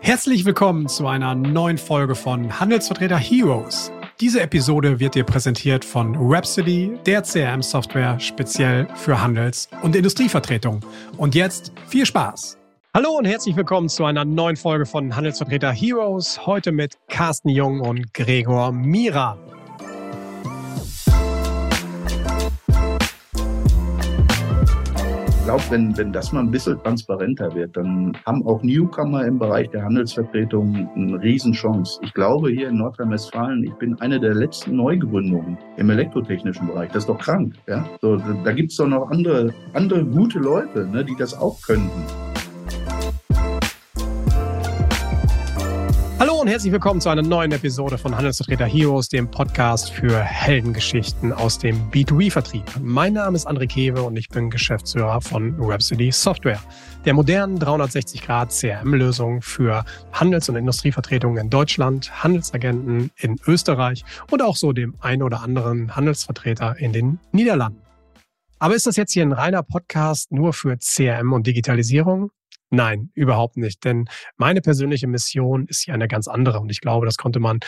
Herzlich willkommen zu einer neuen Folge von Handelsvertreter Heroes. Diese Episode wird dir präsentiert von Rhapsody, der CRM-Software speziell für Handels- und Industrievertretung. Und jetzt viel Spaß! Hallo und herzlich willkommen zu einer neuen Folge von Handelsvertreter Heroes. Heute mit Carsten Jung und Gregor Mirer. Ich glaube, wenn das mal ein bisschen transparenter wird, dann haben auch Newcomer im Bereich der Handelsvertretung eine Riesenchance. Ich glaube hier in Nordrhein-Westfalen, ich bin eine der letzten Neugründungen im elektrotechnischen Bereich. Das ist doch krank. Ja? So, da gibt es doch noch andere gute Leute, ne, die das auch könnten. Hallo und herzlich willkommen zu einer neuen Episode von Handelsvertreter Heroes, dem Podcast für Heldengeschichten aus dem B2B-Vertrieb. Mein Name ist André Keeve und ich bin Geschäftsführer von Rhapsody Software, der modernen 360-Grad-CRM-Lösung für Handels- und Industrievertretungen in Deutschland, Handelsagenten in Österreich und auch so dem ein oder anderen Handelsvertreter in den Niederlanden. Aber ist das jetzt hier ein reiner Podcast nur für CRM und Digitalisierung? Nein, überhaupt nicht, denn meine persönliche Mission ist hier eine ganz andere und ich glaube, das konnte man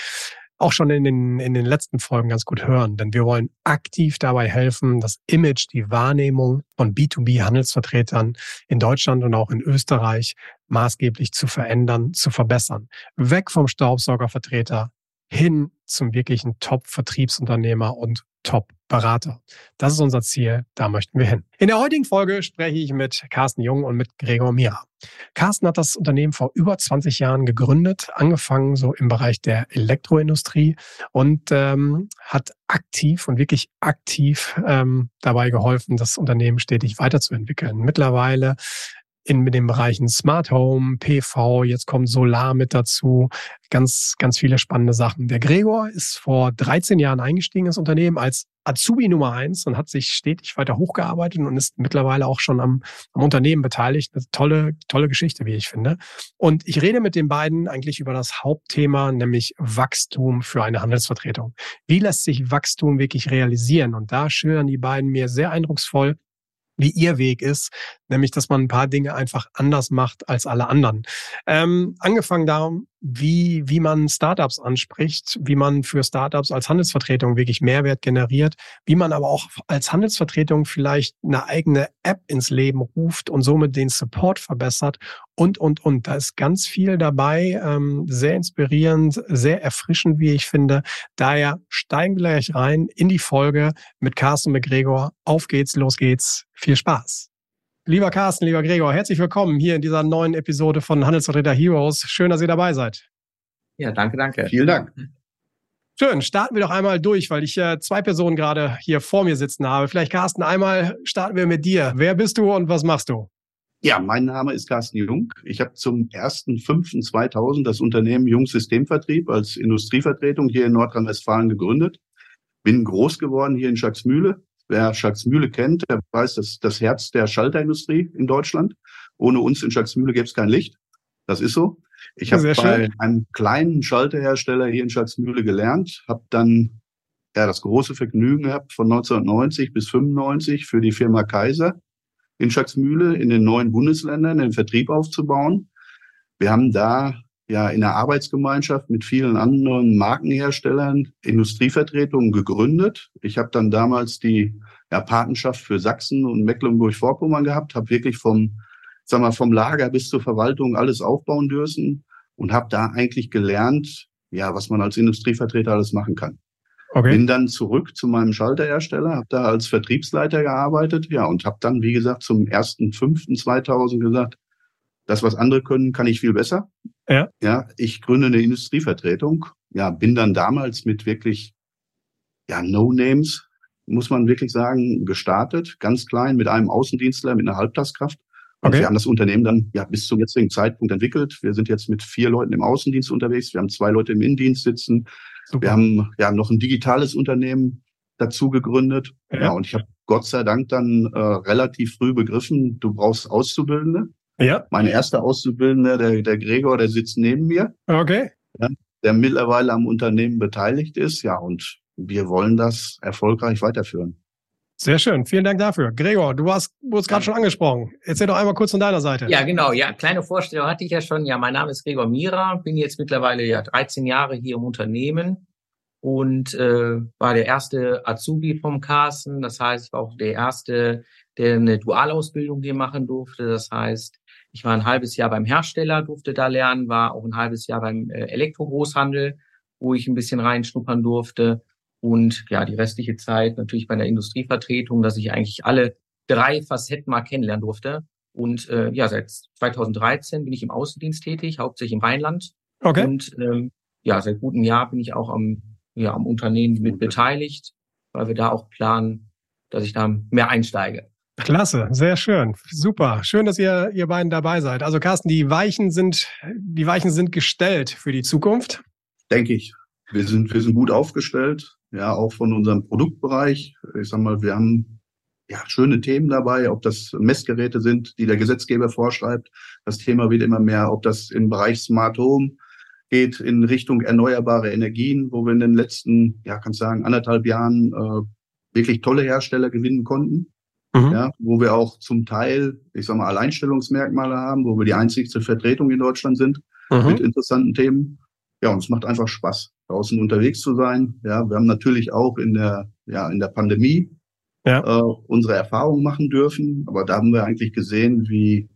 auch schon in den letzten Folgen ganz gut hören, denn wir wollen aktiv dabei helfen, das Image, die Wahrnehmung von B2B-Handelsvertretern in Deutschland und auch in Österreich maßgeblich zu verändern, zu verbessern. Weg vom Staubsaugervertreter hin zum wirklichen Top-Vertriebsunternehmer und Top-Berater. Das ist unser Ziel, da möchten wir hin. In der heutigen Folge spreche ich mit Carsten Jung und mit Gregor Mirer. Carsten hat das Unternehmen vor über 20 Jahren gegründet, angefangen so im Bereich der Elektroindustrie und hat aktiv dabei geholfen, das Unternehmen stetig weiterzuentwickeln. Mittlerweile mit den Bereichen Smart Home, PV, jetzt kommt Solar mit dazu. Ganz, ganz viele spannende Sachen. Der Gregor ist vor 13 Jahren eingestiegen ins Unternehmen als Azubi Nummer 1 und hat sich stetig weiter hochgearbeitet und ist mittlerweile auch schon am Unternehmen beteiligt. Eine tolle Geschichte, wie ich finde. Und ich rede mit den beiden eigentlich über das Hauptthema, nämlich Wachstum für eine Handelsvertretung. Wie lässt sich Wachstum wirklich realisieren? Und da schildern die beiden mir sehr eindrucksvoll, wie ihr Weg ist, nämlich, dass man ein paar Dinge einfach anders macht als alle anderen. Angefangen darum, wie man Startups anspricht, wie man für Startups als Handelsvertretung wirklich Mehrwert generiert, wie man aber auch als Handelsvertretung vielleicht eine eigene App ins Leben ruft und somit den Support verbessert und. Da ist ganz viel dabei, sehr inspirierend, sehr erfrischend, wie ich finde. Daher steigen wir gleich rein in die Folge mit Carsten und mit Gregor. Auf geht's, los geht's, viel Spaß. Lieber Carsten, lieber Gregor, herzlich willkommen hier in dieser neuen Episode von Handelsvertreter Heroes. Schön, dass ihr dabei seid. Ja, danke. Vielen Dank. Schön, starten wir doch einmal durch, weil ich zwei Personen gerade hier vor mir sitzen habe. Vielleicht, Carsten, einmal starten wir mit dir. Wer bist du und was machst du? Ja, mein Name ist Carsten Jung. Ich habe zum 1.5.2000 das Unternehmen Jung Systemvertrieb als Industrievertretung hier in Nordrhein-Westfalen gegründet. Bin groß geworden hier in Schalksmühle. Wer Schalksmühle kennt, der weiß, das ist das Herz der Schalterindustrie in Deutschland. Ohne uns in Schalksmühle gäbe es kein Licht. Das ist so. Ich habe bei einem kleinen Schalterhersteller hier in Schalksmühle gelernt, habe dann das große Vergnügen gehabt, von 1990 bis 1995 für die Firma Kaiser in Schalksmühle in den neuen Bundesländern den Vertrieb aufzubauen. Wir haben da in der Arbeitsgemeinschaft mit vielen anderen Markenherstellern Industrievertretungen gegründet. Ich habe dann damals die Patenschaft für Sachsen und Mecklenburg-Vorpommern gehabt, habe wirklich vom Lager bis zur Verwaltung alles aufbauen dürfen und habe da eigentlich gelernt, was man als Industrievertreter alles machen kann. Okay. Bin dann zurück zu meinem Schalterhersteller, habe da als Vertriebsleiter gearbeitet, und habe dann, wie gesagt, zum 1.5.2000 gesagt, das, was andere können, kann ich viel besser. Ja, ich gründe eine Industrievertretung. Ja, bin dann damals mit wirklich, No-Names, muss man wirklich sagen, gestartet. Ganz klein, mit einem Außendienstler, mit einer Halbtagskraft. Und okay. Wir haben das Unternehmen dann bis zum jetzigen Zeitpunkt entwickelt. Wir sind jetzt mit 4 Leuten im Außendienst unterwegs. Wir haben 2 Leute im Innendienst sitzen. Super. Wir haben noch ein digitales Unternehmen dazu gegründet. Ja, und ich habe Gott sei Dank dann relativ früh begriffen, du brauchst Auszubildende. Ja. Mein erster Auszubildender, der Gregor, der sitzt neben mir. Okay. Ja, der mittlerweile am Unternehmen beteiligt ist. Ja, und wir wollen das erfolgreich weiterführen. Sehr schön, vielen Dank dafür. Gregor, du wurdest gerade schon angesprochen. Erzähl doch einmal kurz von deiner Seite. Ja, genau. Ja, kleine Vorstellung hatte ich ja schon. Ja, mein Name ist Gregor Mirer, bin jetzt mittlerweile 13 Jahre hier im Unternehmen und war der erste Azubi vom Carsten. Das heißt, ich war auch der erste, der eine Dualausbildung hier machen durfte. Das heißt, ich war ein halbes Jahr beim Hersteller, durfte da lernen, war auch ein halbes Jahr beim Elektro-Großhandel, wo ich ein bisschen reinschnuppern durfte. Und ja, die restliche Zeit natürlich bei der Industrievertretung, dass ich eigentlich alle drei Facetten mal kennenlernen durfte. Und ja, seit 2013 bin ich im Außendienst tätig, hauptsächlich im Rheinland. Okay. Und ja, seit gutem Jahr bin ich auch am Unternehmen mit beteiligt, weil wir da auch planen, dass ich da mehr einsteige. Klasse, sehr schön, super. Schön, dass ihr beiden dabei seid. Also Carsten, die Weichen sind gestellt für die Zukunft. Denke ich. Wir sind gut aufgestellt, ja, auch von unserem Produktbereich. Ich sag mal, wir haben ja schöne Themen dabei, ob das Messgeräte sind, die der Gesetzgeber vorschreibt. Das Thema wird immer mehr, ob das im Bereich Smart Home geht, in Richtung erneuerbare Energien, wo wir in den letzten, ja, kannst sagen, 1,5 Jahren wirklich tolle Hersteller gewinnen konnten. Mhm. Ja, wo wir auch zum Teil, ich sag mal, Alleinstellungsmerkmale haben, wo wir die einzigste Vertretung in Deutschland sind, mit interessanten Themen. Ja, und es macht einfach Spaß, draußen unterwegs zu sein. Ja, wir haben natürlich auch in der Pandemie unsere Erfahrungen machen dürfen. Aber da haben wir eigentlich gesehen, wie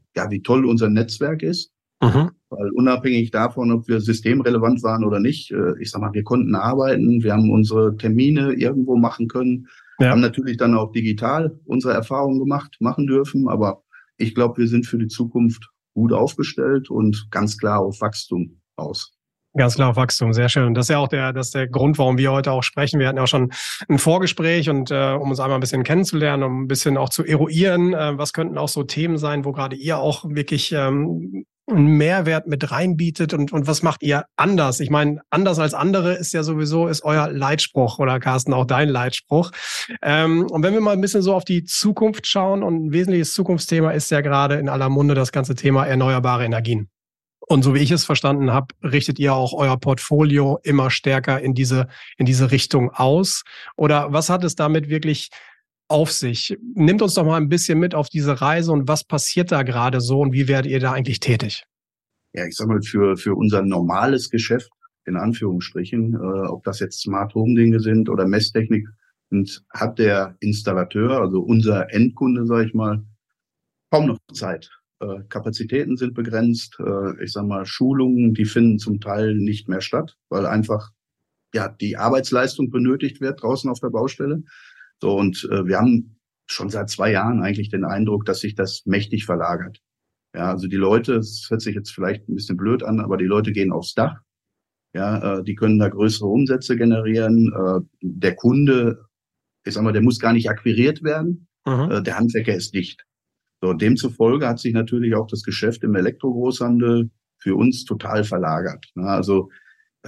toll unser Netzwerk ist. Mhm. Weil unabhängig davon, ob wir systemrelevant waren oder nicht, ich sag mal, wir konnten arbeiten, wir haben unsere Termine irgendwo machen können. Ja. Haben natürlich dann auch digital unsere Erfahrungen machen dürfen. Aber ich glaube, wir sind für die Zukunft gut aufgestellt und ganz klar auf Wachstum aus. Ganz klar auf Wachstum, sehr schön. Und das ist ja auch der Grund, warum wir heute auch sprechen. Wir hatten ja auch schon ein Vorgespräch und um uns einmal ein bisschen kennenzulernen, um ein bisschen auch zu eruieren, was könnten auch so Themen sein, wo gerade ihr auch wirklich einen Mehrwert mit reinbietet und was macht ihr anders? Ich meine, anders als andere ist euer Leitspruch oder Carsten auch dein Leitspruch. Und wenn wir mal ein bisschen so auf die Zukunft schauen, und ein wesentliches Zukunftsthema ist ja gerade in aller Munde das ganze Thema erneuerbare Energien. Und so wie ich es verstanden habe, richtet ihr auch euer Portfolio immer stärker in diese Richtung aus? Oder was hat es damit wirklich auf sich? Nehmt uns doch mal ein bisschen mit auf diese Reise und was passiert da gerade so und wie werdet ihr da eigentlich tätig? Ja, ich sag mal, für unser normales Geschäft, in Anführungsstrichen, ob das jetzt Smart Home Dinge sind oder Messtechnik, und hat der Installateur, also unser Endkunde, sag ich mal, kaum noch Zeit. Kapazitäten sind begrenzt, ich sag mal, Schulungen, die finden zum Teil nicht mehr statt, weil einfach ja die Arbeitsleistung benötigt wird draußen auf der Baustelle. So, und wir haben schon seit 2 Jahren eigentlich den Eindruck, dass sich das mächtig verlagert. Ja, also die Leute, es hört sich jetzt vielleicht ein bisschen blöd an, aber die Leute gehen aufs Dach. Ja, die können da größere Umsätze generieren. Der Kunde, ich sag mal, der muss gar nicht akquiriert werden. Mhm. Der Handwerker ist dicht. So, demzufolge hat sich natürlich auch das Geschäft im Elektro-Großhandel für uns total verlagert. Also,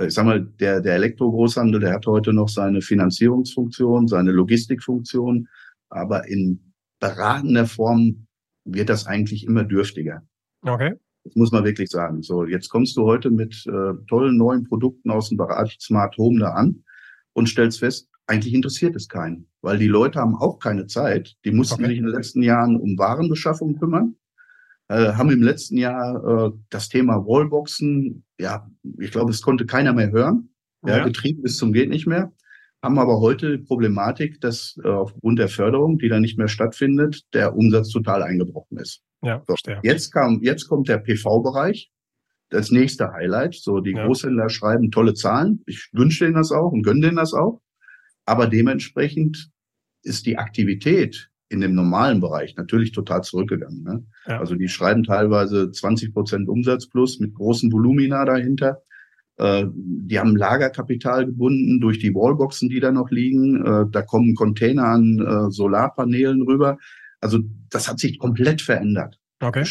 ich sag mal, der Elektro-Großhandel, der hat heute noch seine Finanzierungsfunktion, seine Logistikfunktion, aber in beratender Form wird das eigentlich immer dürftiger. Okay. Das muss man wirklich sagen. So, jetzt kommst du heute mit tollen neuen Produkten aus dem Bereich Smart Home da an und stellst fest, eigentlich interessiert es keinen, weil die Leute haben auch keine Zeit. Die mussten sich in den letzten Jahren um Warenbeschaffung kümmern, haben im letzten Jahr das Thema Wallboxen, ja, ich glaube, es konnte keiner mehr hören, ja, getrieben bis zum geht nicht mehr, haben aber heute die Problematik, dass aufgrund der Förderung, die da nicht mehr stattfindet, der Umsatz total eingebrochen ist. Ja, so, jetzt kommt der PV-Bereich. Das nächste Highlight. So, die Großhändler schreiben tolle Zahlen. Ich wünsche denen das auch und gönne denen das auch. Aber dementsprechend ist die Aktivität in dem normalen Bereich natürlich total zurückgegangen. Ne? Ja. Also die schreiben teilweise 20% Umsatz plus mit großen Volumina dahinter. Die haben Lagerkapital gebunden durch die Wallboxen, die da noch liegen. Da kommen Container an Solarpanelen rüber. Also das hat sich komplett verändert. Okay.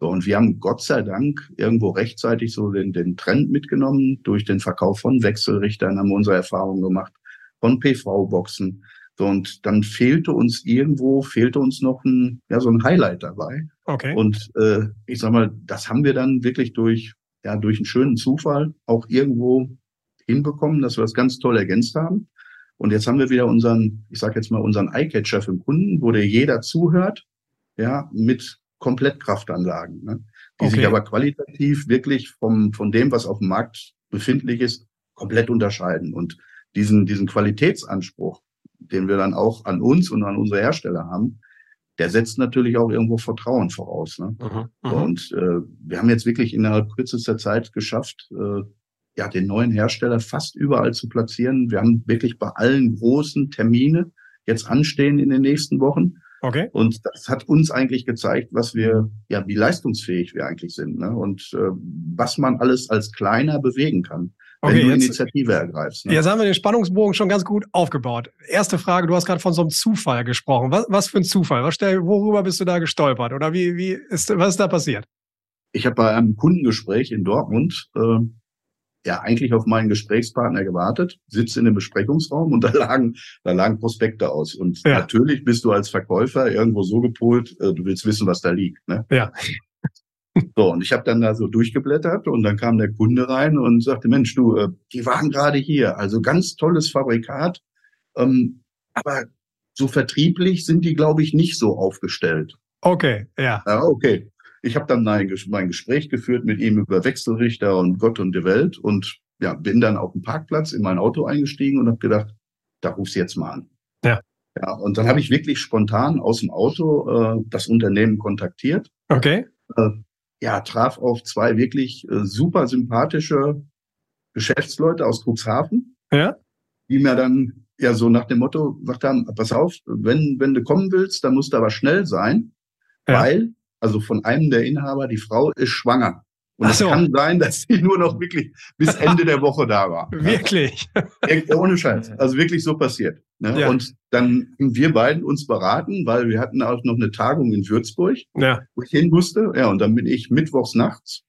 So, und wir haben Gott sei Dank irgendwo rechtzeitig so den Trend mitgenommen. Durch den Verkauf von Wechselrichtern haben wir unsere Erfahrungen gemacht. Von PV-Boxen. So, und dann fehlte uns noch so ein Highlight dabei. Okay. Und ich sag mal, das haben wir dann wirklich durch einen schönen Zufall auch irgendwo hinbekommen, dass wir das ganz toll ergänzt haben. Und jetzt haben wir wieder unseren, ich sage jetzt mal, unseren Eyecatcher für den Kunden, wo dir jeder zuhört, ja, mit Komplettkraftanlagen, ne? Die sich aber qualitativ wirklich von dem, was auf dem Markt befindlich ist, komplett unterscheiden. Und diesen Qualitätsanspruch, den wir dann auch an uns und an unsere Hersteller haben, der setzt natürlich auch irgendwo Vertrauen voraus, ne? Und wir haben jetzt wirklich innerhalb kürzester Zeit geschafft, ja, den neuen Hersteller fast überall zu platzieren. Wir haben wirklich bei allen großen Termine jetzt anstehen in den nächsten Wochen. Okay. Und das hat uns eigentlich gezeigt, was wir, ja, wie leistungsfähig wir eigentlich sind, ne? Und was man alles als Kleiner bewegen kann, wenn du Initiative ergreifst, ne? Jetzt haben wir den Spannungsbogen schon ganz gut aufgebaut. Erste Frage, du hast gerade von so einem Zufall gesprochen. Was für ein Zufall? Worüber bist du da gestolpert? Oder was ist da passiert? Ich habe bei einem Kundengespräch in Dortmund eigentlich auf meinen Gesprächspartner gewartet, sitze in dem Besprechungsraum und da lagen Prospekte aus. Und natürlich bist du als Verkäufer irgendwo so gepolt, du willst wissen, was da liegt, ne? Ja. So, und ich habe dann da so durchgeblättert und dann kam der Kunde rein und sagte, Mensch, du, die waren gerade hier, also ganz tolles Fabrikat, aber so vertrieblich sind die, glaube ich, nicht so aufgestellt. Okay, ja. Ja, okay. Ich habe dann mein Gespräch geführt mit ihm über Wechselrichter und Gott und die Welt und ja, bin dann auf dem Parkplatz in mein Auto eingestiegen und habe gedacht, da rufst du jetzt mal an. Ja. Ja, und dann habe ich wirklich spontan aus dem Auto das Unternehmen kontaktiert. Okay. Traf auf zwei wirklich super sympathische Geschäftsleute aus Cuxhaven, ja, die mir dann ja so nach dem Motto gesagt haben, pass auf, wenn du kommen willst, dann musst du aber schnell sein, ja, weil... Also von einem der Inhaber, die Frau ist schwanger. Und es kann sein, dass sie nur noch wirklich bis Ende der Woche da war. Wirklich? Ja, ohne Scheiß. Also wirklich so passiert, ne? Ja. Und dann haben wir beiden uns beraten, weil wir hatten auch noch eine Tagung in Würzburg, ja, wo ich hin musste. Ja, und dann bin ich mittwochs nachts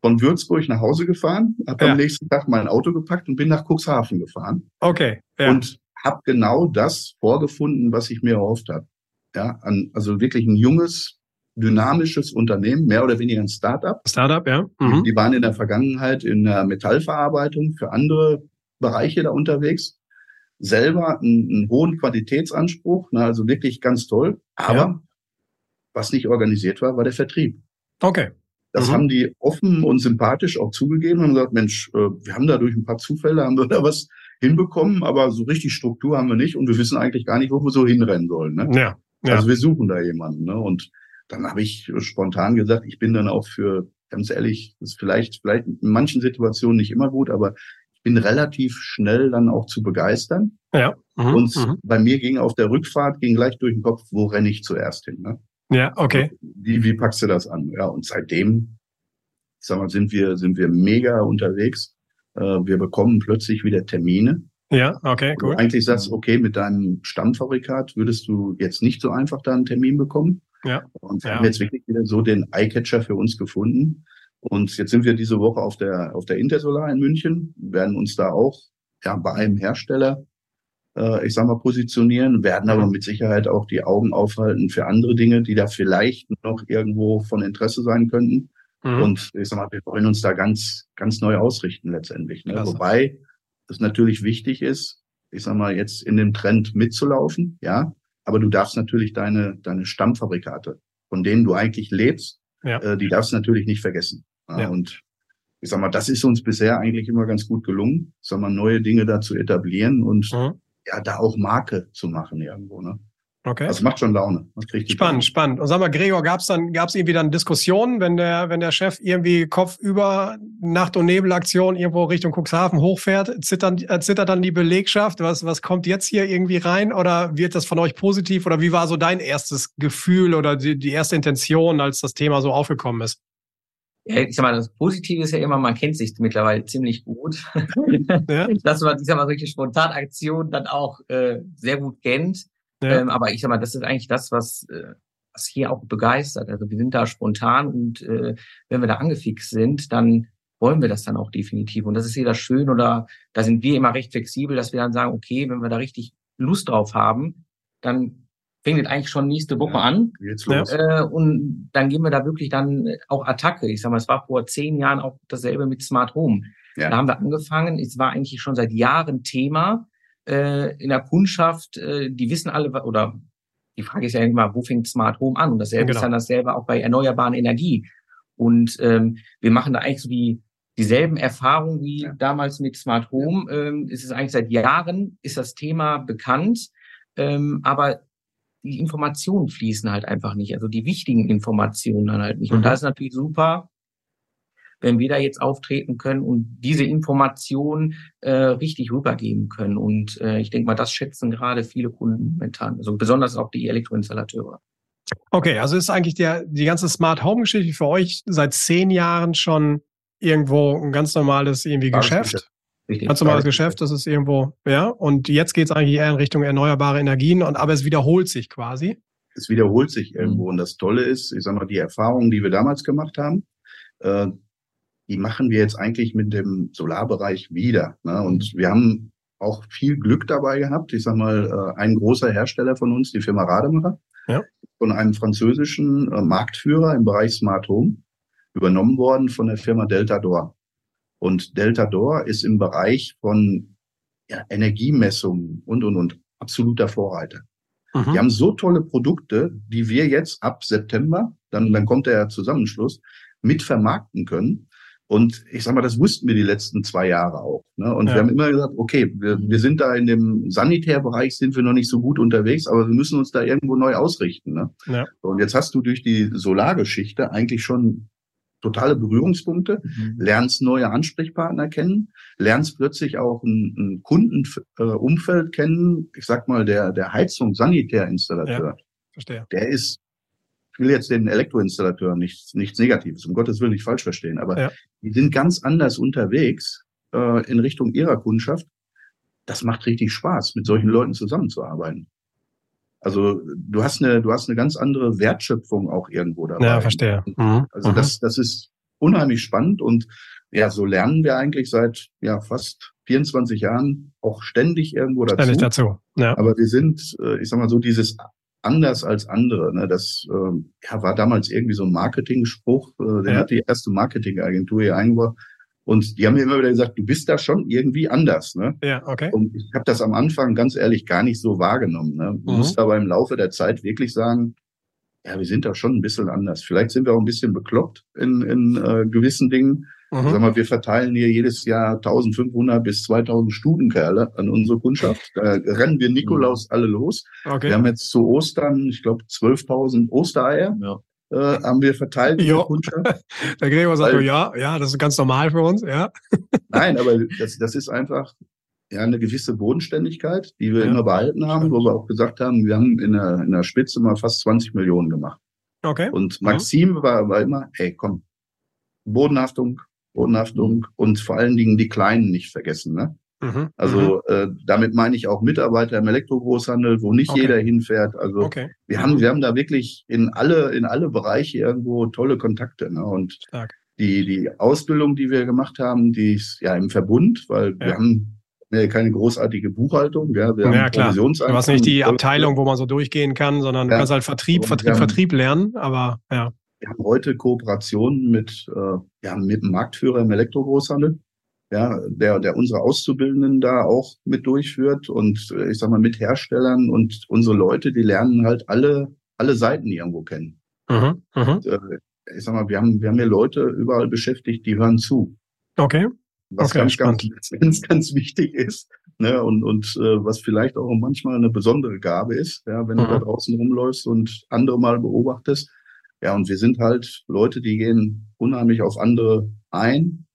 von Würzburg nach Hause gefahren, habe am nächsten Tag mein Auto gepackt und bin nach Cuxhaven gefahren. Okay. Ja. Und habe genau das vorgefunden, was ich mir erhofft habe. Ja, also wirklich ein junges, dynamisches Unternehmen, mehr oder weniger ein Startup. Startup, ja. Mhm. Die waren in der Vergangenheit in der Metallverarbeitung für andere Bereiche da unterwegs. Selber einen hohen Qualitätsanspruch, na, also wirklich ganz toll. Aber was nicht organisiert war, war der Vertrieb. Okay. Das haben die offen und sympathisch auch zugegeben und haben gesagt, Mensch, wir haben da durch ein paar Zufälle, haben wir da was hinbekommen, aber so richtig Struktur haben wir nicht und wir wissen eigentlich gar nicht, wo wir so hinrennen sollen, ne? Ja, ja. Also wir suchen da jemanden, ne? Und dann habe ich spontan gesagt, ich bin dann auch für, ganz ehrlich, das ist vielleicht in manchen Situationen nicht immer gut, aber ich bin relativ schnell dann auch zu begeistern. Ja. Mhm. Und bei mir ging auf der Rückfahrt, ging gleich durch den Kopf, wo renne ich zuerst hin, ne? Ja, okay. Wie packst du das an? Ja, und seitdem, ich sag mal, sind wir mega unterwegs. Wir bekommen plötzlich wieder Termine. Ja, okay, gut. Cool. Eigentlich sagst du, okay, mit deinem Stammfabrikat würdest du jetzt nicht so einfach da einen Termin bekommen. Ja. Und wir haben jetzt wirklich wieder so den Eyecatcher für uns gefunden. Und jetzt sind wir diese Woche auf der Intersolar in München, werden uns da auch bei einem Hersteller, positionieren, werden aber mit Sicherheit auch die Augen aufhalten für andere Dinge, die da vielleicht noch irgendwo von Interesse sein könnten. Mhm. Und ich sag mal, wir wollen uns da ganz, ganz neu ausrichten letztendlich, ne? Wobei es natürlich wichtig ist, ich sag mal, jetzt in dem Trend mitzulaufen, ja. Aber du darfst natürlich deine Stammfabrikate, von denen du eigentlich lebst, die darfst du natürlich nicht vergessen. Ja. Und ich sag mal, das ist uns bisher eigentlich immer ganz gut gelungen, ich sag mal, neue Dinge da zu etablieren und da auch Marke zu machen irgendwo, ne? Okay. Das macht schon Laune. Das kriegt spannend. Und sag mal, Gregor, gab's irgendwie dann Diskussionen, wenn der Chef irgendwie kopfüber Nacht- und Nebelaktion irgendwo Richtung Cuxhaven hochfährt, zittert dann die Belegschaft? Was kommt jetzt hier irgendwie rein? Oder wird das von euch positiv? Oder wie war so dein erstes Gefühl oder die erste Intention, als das Thema so aufgekommen ist? Ja, ich sag mal, das Positive ist ja immer, man kennt sich mittlerweile ziemlich gut. Ja. Dass man, ich sag mal, solche Spontanaktionen dann auch sehr gut kennt. Ja. Aber ich sag mal, das ist eigentlich das, was hier auch begeistert. Also wir sind da spontan und wenn wir da angefixt sind, dann wollen wir das dann auch definitiv. Und das ist hier das Schöne, oder da sind wir immer recht flexibel, dass wir dann sagen, okay, wenn wir da richtig Lust drauf haben, dann fängt das eigentlich schon nächste Woche an. Jetzt los. Und dann gehen wir da wirklich dann auch Attacke. Ich sag mal, es war vor 10 Jahren auch dasselbe mit Smart Home. Ja. Da haben wir angefangen, es war eigentlich schon seit Jahren Thema. in der Kundschaft, die wissen alle, oder die Frage ist ja immer, wo fängt Smart Home an? Und dasselbe ist dann dasselbe auch bei erneuerbaren Energie. Und wir machen da eigentlich so dieselben Erfahrungen wie damals mit Smart Home. Es ist eigentlich seit Jahren, ist das Thema bekannt, aber die Informationen fließen halt einfach nicht. Also die wichtigen Informationen dann halt nicht. Und da ist natürlich super, wenn wir da jetzt auftreten können und diese Informationen richtig rübergeben können. Und ich denke mal, das schätzen gerade viele Kunden momentan. Also besonders auch die Elektroinstallateure. Okay, also ist eigentlich die ganze Smart-Home-Geschichte für euch seit 10 Jahren schon irgendwo ein ganz normales irgendwie Geschäft? Ganz normales Geschäft, das ist irgendwo, ja. Und jetzt geht es eigentlich eher in Richtung erneuerbare Energien, aber es wiederholt sich quasi. Es wiederholt sich irgendwo. Und das Tolle ist, ich sage mal, die Erfahrungen, die wir damals gemacht haben, die machen wir jetzt eigentlich mit dem Solarbereich wieder. Ne? Und wir haben auch viel Glück dabei gehabt. Ich sag mal, ein großer Hersteller von uns, die Firma Rademacher, von einem französischen Marktführer im Bereich Smart Home, übernommen worden von der Firma Delta Dore. Und Delta Dore ist im Bereich von Energiemessungen und absoluter Vorreiter. Die haben so tolle Produkte, die wir jetzt ab September, dann kommt der Zusammenschluss, mit vermarkten können. Und ich sag mal, das wussten wir die letzten 2 Jahre auch. Ne? Und wir haben immer gesagt, okay, wir sind da in dem Sanitärbereich, sind wir noch nicht so gut unterwegs, aber wir müssen uns da irgendwo neu ausrichten. Ne? Ja. Und jetzt hast du durch die Solargeschichte eigentlich schon totale Berührungspunkte, lernst neue Ansprechpartner kennen, lernst plötzlich auch ein Kundenumfeld kennen. Ich sag mal, der Heizungs-Sanitärinstallateur, der ist, ich will jetzt den Elektroinstallateuren nichts Negatives, um Gottes Willen nicht falsch verstehen, aber die sind ganz anders unterwegs in Richtung ihrer Kundschaft. Das macht richtig Spaß, mit solchen Leuten zusammenzuarbeiten. Also du hast eine ganz andere Wertschöpfung auch irgendwo dabei. Ja, verstehe. Also das ist unheimlich spannend und so lernen wir eigentlich seit fast 24 Jahren auch ständig irgendwo dazu. Ja. Aber wir sind, ich sag mal so, dieses anders als andere. Ne? Das war damals irgendwie so ein Marketing-Spruch, den hat die erste Marketingagentur hier eingebracht. Und die haben mir immer wieder gesagt, du bist da schon irgendwie anders. Ne? Ja, okay. Und ich habe das am Anfang ganz ehrlich gar nicht so wahrgenommen. Ne? Du musst aber im Laufe der Zeit wirklich sagen, wir sind da schon ein bisschen anders. Vielleicht sind wir auch ein bisschen bekloppt in gewissen Dingen. Sag mal, wir verteilen hier jedes Jahr 1500 bis 2000 Stubenkerle an unsere Kundschaft. Da rennen wir Nikolaus alle los. Okay. Wir haben jetzt zu Ostern, ich glaube, 12.000 Ostereier haben wir verteilt. Der Gregor sagt, das ist ganz normal für uns. Ja. Nein, aber das ist einfach eine gewisse Bodenständigkeit, die wir immer behalten haben, wo wir auch gesagt haben, wir haben in der Spitze mal fast 20 Millionen gemacht. Okay. Und Maxim war immer, Bodenhaftung und vor allen Dingen die Kleinen nicht vergessen. Ne? Also damit meine ich auch Mitarbeiter im Elektro-Großhandel, wo nicht jeder hinfährt. Also wir haben da wirklich in alle Bereiche irgendwo tolle Kontakte. Ne? Und die Ausbildung, die wir gemacht haben, die ist im Verbund, weil wir haben keine großartige Buchhaltung. Ja, wir haben klar. Du hast nicht die Abteilung, wo man so durchgehen kann, sondern du kannst halt Vertrieb lernen. Aber wir haben heute Kooperationen mit einem Marktführer im Elektro-Großhandel, der unsere Auszubildenden da auch mit durchführt und ich sag mal mit Herstellern und unsere Leute, die lernen halt alle Seiten irgendwo kennen. Und, ich sag mal, wir haben hier Leute überall beschäftigt, die hören zu. Okay. Was ganz wichtig ist, ne, und was vielleicht auch manchmal eine besondere Gabe ist, wenn du da draußen rumläufst und andere mal beobachtest. Ja, und wir sind halt Leute, die gehen unheimlich auf andere ein.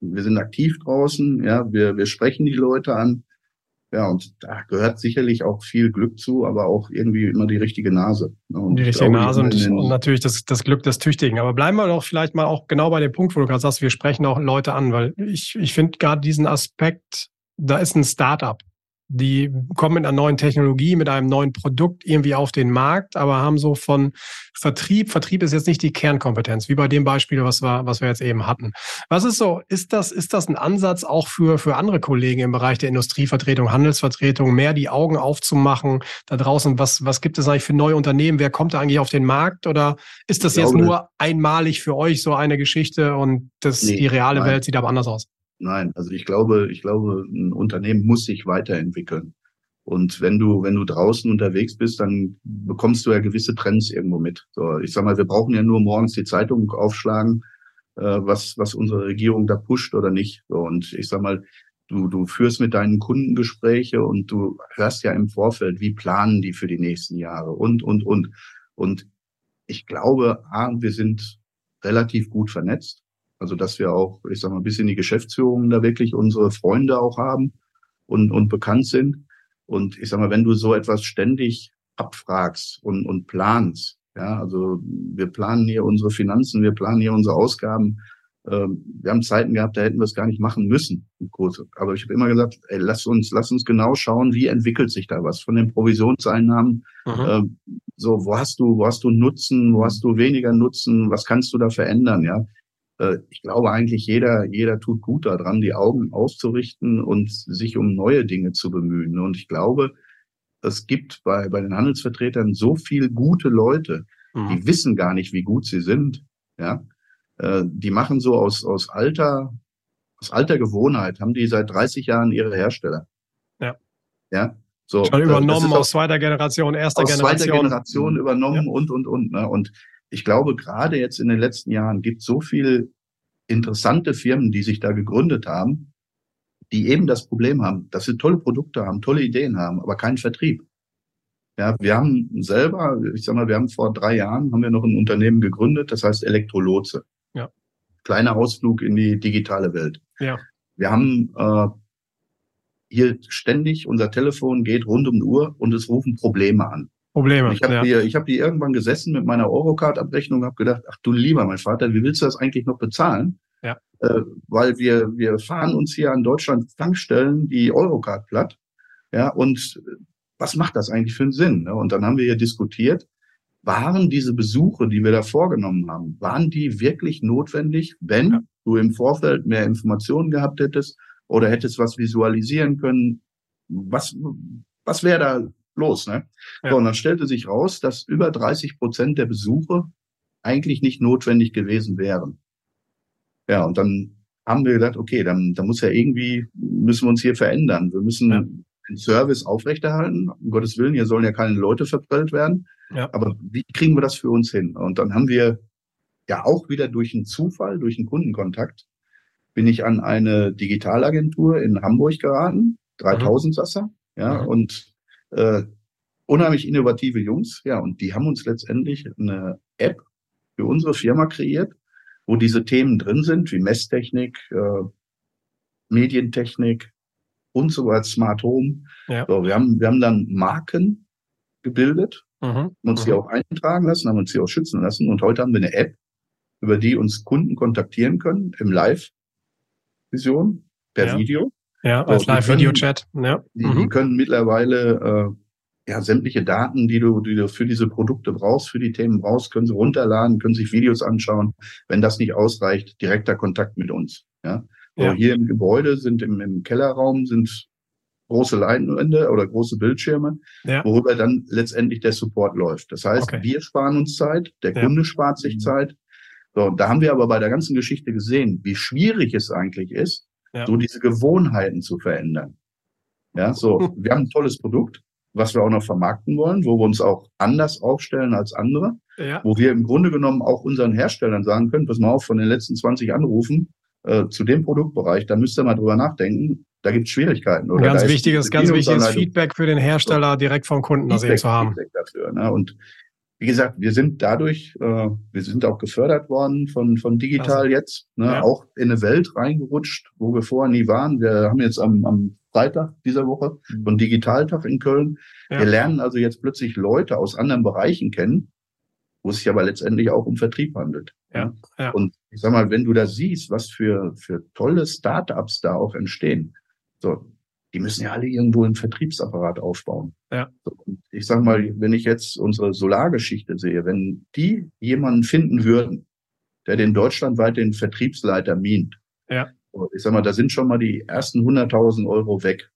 Wir sind aktiv draußen, wir sprechen die Leute an. Ja, und da gehört sicherlich auch viel Glück zu, aber auch irgendwie immer die richtige Nase. Und die richtige Nase und natürlich das Glück des Tüchtigen. Aber bleiben wir doch vielleicht mal auch genau bei dem Punkt, wo du gerade sagst, wir sprechen auch Leute an, weil ich finde gerade diesen Aspekt, da ist ein Start-up. Die kommen mit einer neuen Technologie, mit einem neuen Produkt irgendwie auf den Markt, aber haben so von Vertrieb ist jetzt nicht die Kernkompetenz, wie bei dem Beispiel, was wir jetzt eben hatten. Was ist so, ist das ein Ansatz auch für andere Kollegen im Bereich der Industrievertretung, Handelsvertretung, mehr die Augen aufzumachen da draußen? Was gibt es eigentlich für neue Unternehmen? Wer kommt da eigentlich auf den Markt? Oder ist das jetzt nur einmalig für euch so eine Geschichte und die reale Welt sieht aber anders aus? Nein, also ich glaube, ein Unternehmen muss sich weiterentwickeln. Und wenn du draußen unterwegs bist, dann bekommst du ja gewisse Trends irgendwo mit. So, ich sag mal, wir brauchen ja nur morgens die Zeitung aufschlagen, was unsere Regierung da pusht oder nicht. So, und ich sag mal, du führst mit deinen Kunden Gespräche und du hörst ja im Vorfeld, wie planen die für die nächsten Jahre und. Und ich glaube, wir sind relativ gut vernetzt. Also, dass wir auch, ich sag mal, bis in die Geschäftsführung da wirklich unsere Freunde auch haben und bekannt sind. Und ich sag mal, wenn du so etwas ständig abfragst und planst, ja, also wir planen hier unsere Finanzen, wir planen hier unsere Ausgaben. Wir haben Zeiten gehabt, da hätten wir es gar nicht machen müssen. Aber ich habe immer gesagt, ey, lass uns genau schauen, wie entwickelt sich da was von den Provisionseinnahmen. So, wo hast du Nutzen, wo hast du weniger Nutzen, was kannst du da verändern, ja? Ich glaube eigentlich, jeder tut gut daran, die Augen auszurichten und sich um neue Dinge zu bemühen. Und ich glaube, es gibt bei den Handelsvertretern so viel gute Leute, die wissen gar nicht, wie gut sie sind. Ja, die machen so aus alter Gewohnheit, haben die seit 30 Jahren ihre Hersteller. Ja. So, schon übernommen aus zweiter Generation, erster Generation. Aus zweiter Generation übernommen, ja. Und. Ne? Und ich glaube, gerade jetzt in den letzten Jahren gibt es so viel interessante Firmen, die sich da gegründet haben, die eben das Problem haben, dass sie tolle Produkte haben, tolle Ideen haben, aber keinen Vertrieb. Ja, wir haben selber, ich sag mal, wir haben vor 3 Jahren, haben wir noch ein Unternehmen gegründet, das heißt Elektro-Lotse. Ja. Kleiner Ausflug in die digitale Welt. Ja. Wir haben hier ständig, unser Telefon geht rund um die Uhr und es rufen Probleme an. Ich habe irgendwann gesessen mit meiner Eurocard-Abrechnung und habe gedacht, ach du lieber mein Vater, wie willst du das eigentlich noch bezahlen? Ja. Weil wir fahren uns hier an Deutschland Tankstellen die Eurocard platt. Ja, und was macht das eigentlich für einen Sinn? Ne? Und dann haben wir hier diskutiert, waren diese Besuche, die wir da vorgenommen haben, waren die wirklich notwendig, wenn du im Vorfeld mehr Informationen gehabt hättest oder hättest was visualisieren können? Was wäre da los, ne? Ja. So, und dann stellte sich raus, dass über 30% der Besuche eigentlich nicht notwendig gewesen wären. Ja, und dann haben wir gedacht, okay, dann muss ja irgendwie, müssen wir uns hier verändern. Wir müssen den Service aufrechterhalten. Um Gottes Willen, hier sollen ja keine Leute verprellt werden. Ja. Aber wie kriegen wir das für uns hin? Und dann haben wir ja auch wieder durch einen Zufall, durch einen Kundenkontakt, bin ich an eine Digitalagentur in Hamburg geraten, 3000-Sasser, und unheimlich innovative Jungs, ja, und die haben uns letztendlich eine App für unsere Firma kreiert, wo diese Themen drin sind, wie Messtechnik, Medientechnik und so weiter, Smart Home. Ja. So, wir haben dann Marken gebildet, haben uns die auch eintragen lassen, haben uns die auch schützen lassen und heute haben wir eine App, über die uns Kunden kontaktieren können, im Live-Vision, per Video. Ja, als Live-Video-Chat. Ja. Die können mittlerweile sämtliche Daten, die du für diese Produkte brauchst, für die Themen brauchst, können sie runterladen, können sich Videos anschauen. Wenn das nicht ausreicht, direkter Kontakt mit uns. Ja. So, hier im Gebäude sind im Kellerraum sind große Leinwände oder große Bildschirme, worüber dann letztendlich der Support läuft. Das heißt, wir sparen uns Zeit, der Kunde spart sich Zeit. So, da haben wir aber bei der ganzen Geschichte gesehen, wie schwierig es eigentlich ist, so diese Gewohnheiten zu verändern. Ja, so, wir haben ein tolles Produkt, was wir auch noch vermarkten wollen, wo wir uns auch anders aufstellen als andere, wo wir im Grunde genommen auch unseren Herstellern sagen können, pass mal auf, von den letzten 20 Anrufen zu dem Produktbereich, da müsst ihr mal drüber nachdenken, da gibt es Schwierigkeiten. Oder ganz wichtiges Feedback für den Hersteller direkt vom Kunden zu haben. Dafür, ne? Und wie gesagt, wir sind dadurch, wir sind auch gefördert worden von digital jetzt, ne? Auch in eine Welt reingerutscht, wo wir vorher nie waren. Wir haben jetzt am Freitag dieser Woche so einen Digitaltag in Köln. Ja. Wir lernen also jetzt plötzlich Leute aus anderen Bereichen kennen, wo es sich aber letztendlich auch um Vertrieb handelt. Ja. Ja. Und ich sag mal, wenn du da siehst, was für tolle Startups da auch entstehen, so, die müssen ja alle irgendwo einen Vertriebsapparat aufbauen. Ja. Ich sag mal, wenn ich jetzt unsere Solargeschichte sehe, wenn die jemanden finden würden, der den deutschlandweit den Vertriebsleiter mient, ich sag mal, da sind schon mal die ersten 100.000 Euro weg.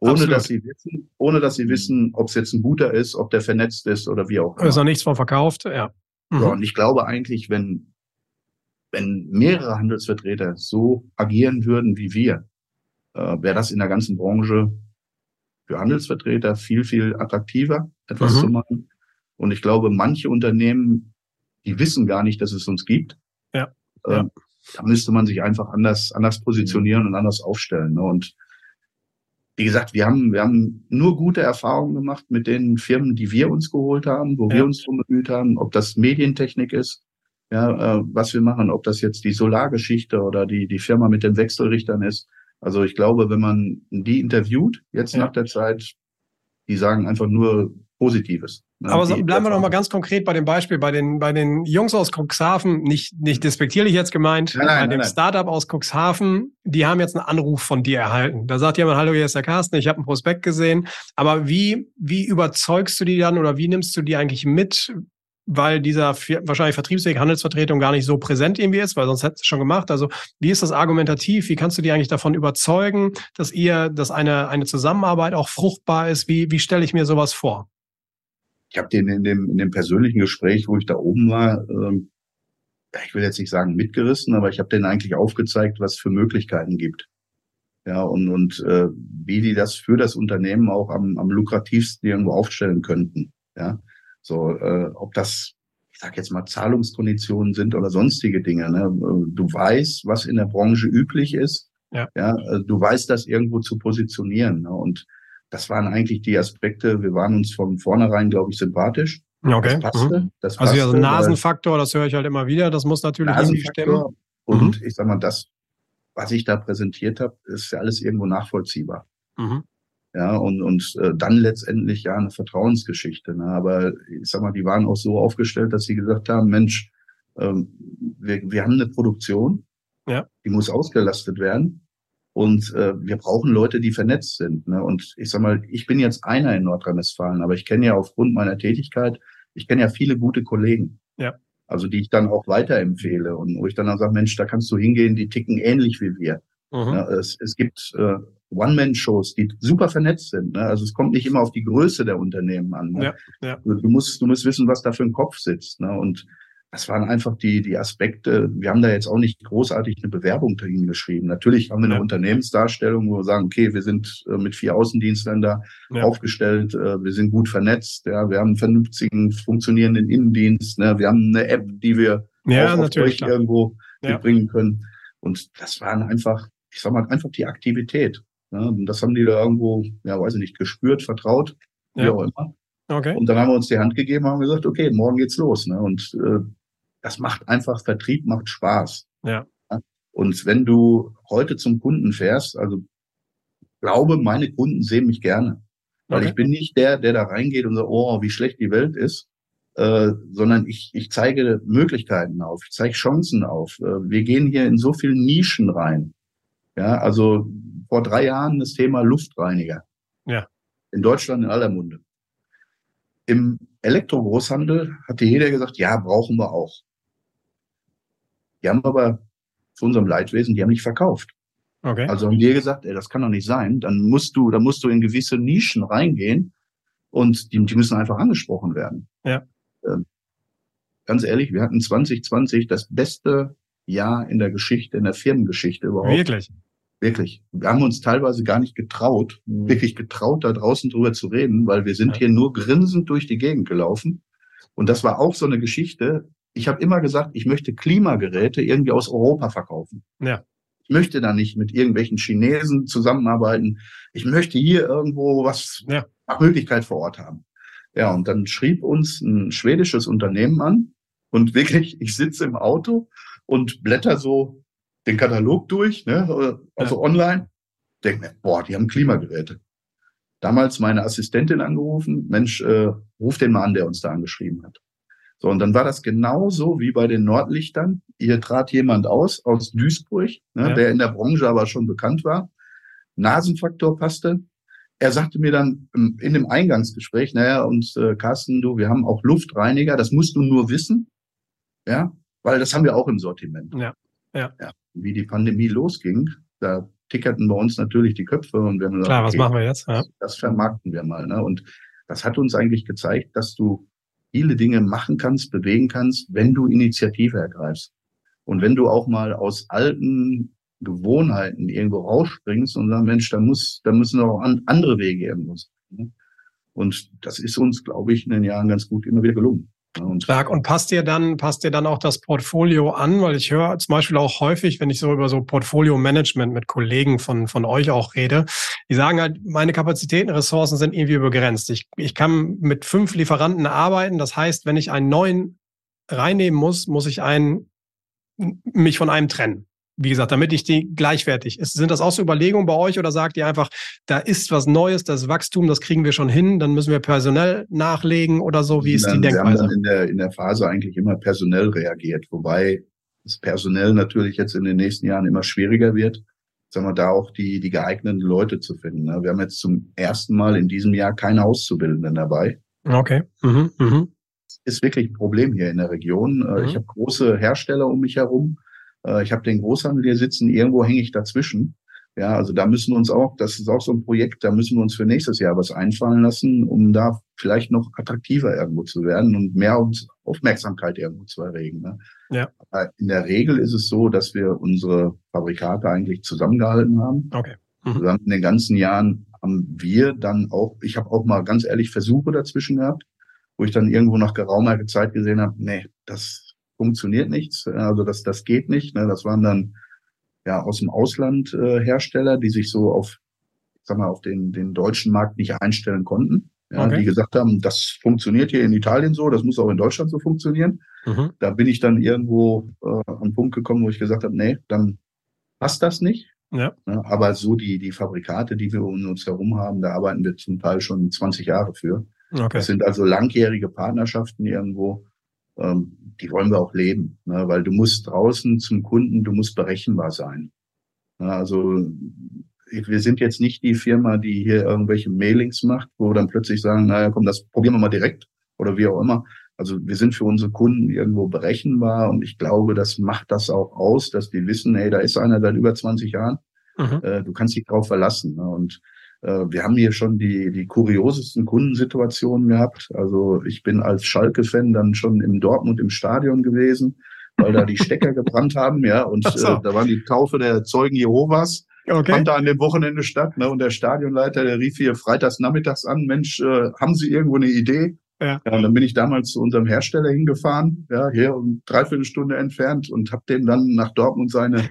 Ohne dass sie wissen, ob es jetzt ein guter ist, ob der vernetzt ist oder wie auch immer. Da ist noch nichts von verkauft, So, und ich glaube eigentlich, wenn mehrere Handelsvertreter so agieren würden wie wir, wäre das in der ganzen Branche für Handelsvertreter viel, viel attraktiver, etwas zu machen. Und ich glaube, manche Unternehmen, die wissen gar nicht, dass es uns gibt. Ja. Da müsste man sich einfach anders positionieren und anders aufstellen. Ne? Und wie gesagt, wir haben nur gute Erfahrungen gemacht mit den Firmen, die wir uns geholt haben, wo wir uns drum bemüht haben, ob das Medientechnik ist, was wir machen, ob das jetzt die Solargeschichte oder die Firma mit den Wechselrichtern ist. Also ich glaube, wenn man die interviewt, jetzt nach der Zeit, die sagen einfach nur Positives. Ne? Aber bleiben wir noch mal ganz konkret bei dem Beispiel, bei den Jungs aus Cuxhaven, nicht despektierlich jetzt gemeint, bei dem Startup aus Cuxhaven, die haben jetzt einen Anruf von dir erhalten. Da sagt jemand, hallo, hier ist der Carsten, ich habe einen Prospekt gesehen. Aber wie überzeugst du die dann oder wie nimmst du die eigentlich mit, weil dieser wahrscheinlich Vertriebsweg Handelsvertretung gar nicht so präsent irgendwie ist, weil sonst hättest du es schon gemacht. Also wie ist das argumentativ? Wie kannst du die eigentlich davon überzeugen, dass eine Zusammenarbeit auch fruchtbar ist? Wie stelle ich mir sowas vor? Ich habe den in dem persönlichen Gespräch, wo ich da oben war, ich will jetzt nicht sagen mitgerissen, aber ich habe denen eigentlich aufgezeigt, was es für Möglichkeiten gibt. Ja, und wie die das für das Unternehmen auch am lukrativsten irgendwo aufstellen könnten. Ja, so, ob das, ich sag jetzt mal, Zahlungskonditionen sind oder sonstige Dinge. Ne? Du weißt, was in der Branche üblich ist. Ja, du weißt, das irgendwo zu positionieren. Ne? Und das waren eigentlich die Aspekte, wir waren uns von vornherein, glaube ich, sympathisch. Okay. Das passte, also Nasenfaktor, das höre ich halt immer wieder, das muss natürlich irgendwie stimmen. Und ich sag mal, das, was ich da präsentiert habe, ist ja alles irgendwo nachvollziehbar. Ja, und dann letztendlich ja eine Vertrauensgeschichte. Ne? Aber ich sag mal, die waren auch so aufgestellt, dass sie gesagt haben, Mensch, wir haben eine Produktion, die muss ausgelastet werden. Und wir brauchen Leute, die vernetzt sind. Ne? Und ich sag mal, ich bin jetzt einer in Nordrhein-Westfalen, aber ich kenne ja aufgrund meiner Tätigkeit, ich kenne ja viele gute Kollegen, also die ich dann auch weiterempfehle und wo ich dann sage, Mensch, da kannst du hingehen, die ticken ähnlich wie wir. Ja, es gibt One-Man-Shows, die super vernetzt sind. Ne? Also es kommt nicht immer auf die Größe der Unternehmen an. Ne? Ja. Du musst wissen, was da für ein Kopf sitzt. Ne? Und das waren einfach die Aspekte. Wir haben da jetzt auch nicht großartig eine Bewerbung drin geschrieben. Natürlich haben wir eine Unternehmensdarstellung, wo wir sagen, okay, wir sind mit 4 Außendienstlern da aufgestellt, wir sind gut vernetzt, wir haben einen vernünftigen, funktionierenden Innendienst, ne? Wir haben eine App, die wir auch auf euch irgendwo mitbringen können. Und das waren einfach, ich sag mal, einfach die Aktivität. Ne? Und das haben die da irgendwo, weiß ich nicht, gespürt, vertraut, wie auch immer. Okay. Und dann haben wir uns die Hand gegeben und haben gesagt, okay, morgen geht's los. Ne? Und das macht einfach, Vertrieb macht Spaß. Ja. Und wenn du heute zum Kunden fährst, also glaube, meine Kunden sehen mich gerne. Weil ich bin nicht der da reingeht und sagt, oh, wie schlecht die Welt ist, sondern ich zeige Möglichkeiten auf, ich zeige Chancen auf. Wir gehen hier in so viele Nischen rein. Ja, also vor 3 Jahren das Thema Luftreiniger. Ja. In Deutschland in aller Munde. Im Elektro-Großhandel hat jeder gesagt, ja, brauchen wir auch. Die haben aber zu unserem Leidwesen, die haben nicht verkauft. Okay. Also haben wir gesagt, das kann doch nicht sein. Dann musst du in gewisse Nischen reingehen und die müssen einfach angesprochen werden. Ja. Ganz ehrlich, wir hatten 2020 das beste Jahr in der Geschichte, in der Firmengeschichte überhaupt. Wirklich. Wir haben uns teilweise gar nicht getraut, da draußen drüber zu reden, weil wir sind hier nur grinsend durch die Gegend gelaufen. Und das war auch so eine Geschichte. Ich habe immer gesagt, ich möchte Klimageräte irgendwie aus Europa verkaufen. Ja. Ich möchte da nicht mit irgendwelchen Chinesen zusammenarbeiten. Ich möchte hier irgendwo was nach Möglichkeit vor Ort haben. Ja, und dann schrieb uns ein schwedisches Unternehmen an. Und wirklich, ich sitze im Auto und blätter so den Katalog durch, ne, also online, denke mir, boah, die haben Klimageräte. Damals meine Assistentin angerufen, Mensch, ruf den mal an, der uns da angeschrieben hat. So, und dann war das genauso wie bei den Nordlichtern. Hier trat jemand aus Duisburg, ne, der in der Branche aber schon bekannt war. Nasenfaktor passte. Er sagte mir dann in dem Eingangsgespräch, Carsten, du, wir haben auch Luftreiniger, das musst du nur wissen, ja, weil das haben wir auch im Sortiment. Ja. Wie die Pandemie losging, da tickerten bei uns natürlich die Köpfe und wir haben gesagt, klar, was machen wir jetzt? Ja. Das vermarkten wir mal. Ne? Und das hat uns eigentlich gezeigt, dass du viele Dinge machen kannst, bewegen kannst, wenn du Initiative ergreifst. Und wenn du auch mal aus alten Gewohnheiten irgendwo rausspringst und sagst, Mensch, da müssen auch andere Wege irgendwo sein. Und das ist uns, glaube ich, in den Jahren ganz gut immer wieder gelungen. Und stark. Und passt dir dann auch das Portfolio an? Weil ich höre zum Beispiel auch häufig, wenn ich so über so Portfolio-Management mit Kollegen von euch auch rede, die sagen halt, meine Kapazitäten, Ressourcen sind irgendwie begrenzt. Ich kann mit 5 Lieferanten arbeiten. Das heißt, wenn ich einen neuen reinnehmen muss, muss ich mich von einem trennen. Wie gesagt, damit ich die gleichwertig ist. Sind das auch so Überlegungen bei euch oder sagt ihr einfach, da ist was Neues, das Wachstum, das kriegen wir schon hin, dann müssen wir personell nachlegen oder so? Wie ist die Denkweise? Wir haben dann in der Phase eigentlich immer personell reagiert, wobei das personell natürlich jetzt in den nächsten Jahren immer schwieriger wird, sagen wir, da auch die geeigneten Leute zu finden. Wir haben jetzt zum ersten Mal in diesem Jahr keine Auszubildenden dabei. Okay. Mhm, mhm. Das ist wirklich ein Problem hier in der Region. Mhm. Ich habe große Hersteller um mich herum. Ich habe den Großhandel hier sitzen, irgendwo hänge ich dazwischen. Ja, also da müssen wir uns auch, das ist auch so ein Projekt, da müssen wir uns für nächstes Jahr was einfallen lassen, um da vielleicht noch attraktiver irgendwo zu werden und mehr Aufmerksamkeit irgendwo zu erregen. Ne? Ja. Aber in der Regel ist es so, dass wir unsere Fabrikate eigentlich zusammengehalten haben. Okay. Mhm. Also in den ganzen Jahren haben wir dann auch, ich habe auch mal ganz ehrlich Versuche dazwischen gehabt, wo ich dann irgendwo nach geraumer Zeit gesehen habe, nee, das funktioniert nichts, also das geht nicht. Ne? Das waren dann ja aus dem Ausland Hersteller, die sich so auf, sag mal, auf den deutschen Markt nicht einstellen konnten. Ja, okay. Die gesagt haben, das funktioniert hier in Italien so, das muss auch in Deutschland so funktionieren. Mhm. Da bin ich dann irgendwo an einen Punkt gekommen, wo ich gesagt habe, nee, dann passt das nicht. Ja. Ne? Aber so die Fabrikate, die wir um uns herum haben, da arbeiten wir zum Teil schon 20 Jahre für. Okay. Das sind also langjährige Partnerschaften irgendwo. Die wollen wir auch leben, ne? Weil du musst draußen zum Kunden, du musst berechenbar sein. Also wir sind jetzt nicht die Firma, die hier irgendwelche Mailings macht, wo wir dann plötzlich sagen, naja komm, das probieren wir mal direkt oder wie auch immer. Also wir sind für unsere Kunden irgendwo berechenbar und ich glaube, das macht das auch aus, dass die wissen, hey, da ist einer seit über 20 Jahren, du kannst dich drauf verlassen. Ne? Und wir haben hier schon die kuriosesten Kundensituationen gehabt. Also ich bin als Schalke-Fan dann schon im Dortmund im Stadion gewesen, weil da die Stecker gebrannt haben, ja. Und da waren die Taufe der Zeugen Jehovas. Okay. Fand da an dem Wochenende statt, ne? Und der Stadionleiter, der rief hier freitags nachmittags an, Mensch, haben Sie irgendwo eine Idee? Ja. Ja, und dann bin ich damals zu unserem Hersteller hingefahren, ja, hier um 3/4 Stunde entfernt und habe dem dann nach Dortmund seine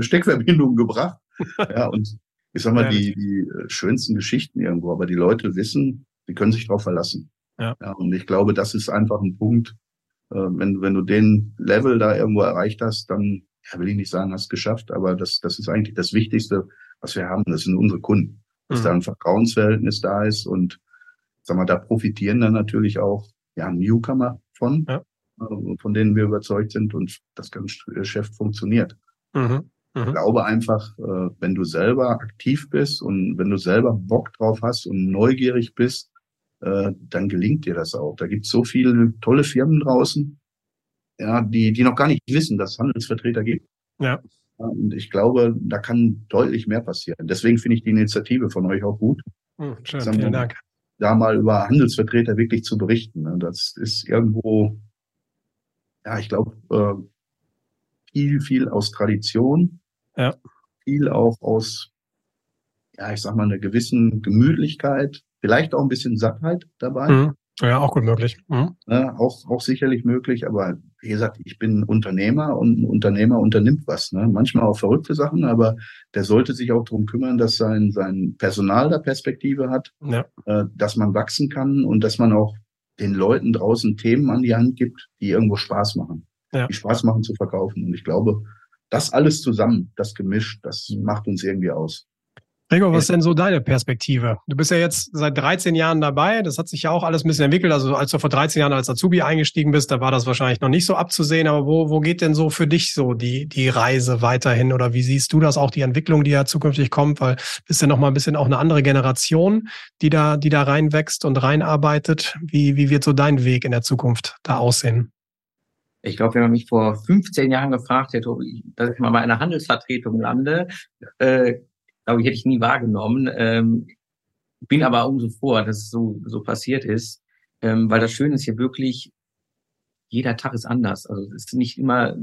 Steckverbindung gebracht. Ja, und ich sag mal, die schönsten Geschichten irgendwo, aber die Leute wissen, die können sich drauf verlassen. Ja. Ja, und ich glaube, das ist einfach ein Punkt, wenn du den Level da irgendwo erreicht hast, dann, ja, will ich nicht sagen, hast geschafft, aber das ist eigentlich das Wichtigste, was wir haben, das sind unsere Kunden. Dass da ein Vertrauensverhältnis da ist und, sag mal, da profitieren dann natürlich auch, ja, Newcomer von denen wir überzeugt sind und das ganze Geschäft funktioniert. Mhm. Ich glaube einfach, wenn du selber aktiv bist und wenn du selber Bock drauf hast und neugierig bist, dann gelingt dir das auch. Da gibt es so viele tolle Firmen draußen, ja, die noch gar nicht wissen, dass es Handelsvertreter gibt. Ja. Und ich glaube, da kann deutlich mehr passieren. Deswegen finde ich die Initiative von euch auch gut. Schön, vielen Dank. Da mal über Handelsvertreter wirklich zu berichten. Das ist irgendwo, ja, ich glaube, viel aus Tradition. Ja. Viel auch aus, ja, ich sag mal, einer gewissen Gemütlichkeit, vielleicht auch ein bisschen Sattheit dabei. Mhm. Ja, auch gut möglich. Mhm. Ja, auch sicherlich möglich, aber wie gesagt, ich bin Unternehmer und ein Unternehmer unternimmt was. Ne? Manchmal auch verrückte Sachen, aber der sollte sich auch darum kümmern, dass sein Personal da Perspektive hat, ja, dass man wachsen kann und dass man auch den Leuten draußen Themen an die Hand gibt, die irgendwo Spaß machen. Ja. Die Spaß machen zu verkaufen. Und ich glaube, das alles zusammen, das gemischt, das macht uns irgendwie aus. Gregor, was ist denn so deine Perspektive? Du bist ja jetzt seit 13 Jahren dabei. Das hat sich ja auch alles ein bisschen entwickelt. Also als du vor 13 Jahren als Azubi eingestiegen bist, da war das wahrscheinlich noch nicht so abzusehen. Aber wo geht denn so für dich so die Reise weiterhin? Oder wie siehst du das, auch die Entwicklung, die ja zukünftig kommt? Weil bist ja noch mal ein bisschen auch eine andere Generation, die da reinwächst und reinarbeitet. Wie wird so dein Weg in der Zukunft da aussehen? Ich glaube, wenn man mich vor 15 Jahren gefragt hätte, dass ich mal bei einer Handelsvertretung lande, glaube ich, hätte ich nie wahrgenommen. Bin aber umso froh, dass es so passiert ist, weil das Schöne ist hier wirklich, jeder Tag ist anders. Also es ist nicht immer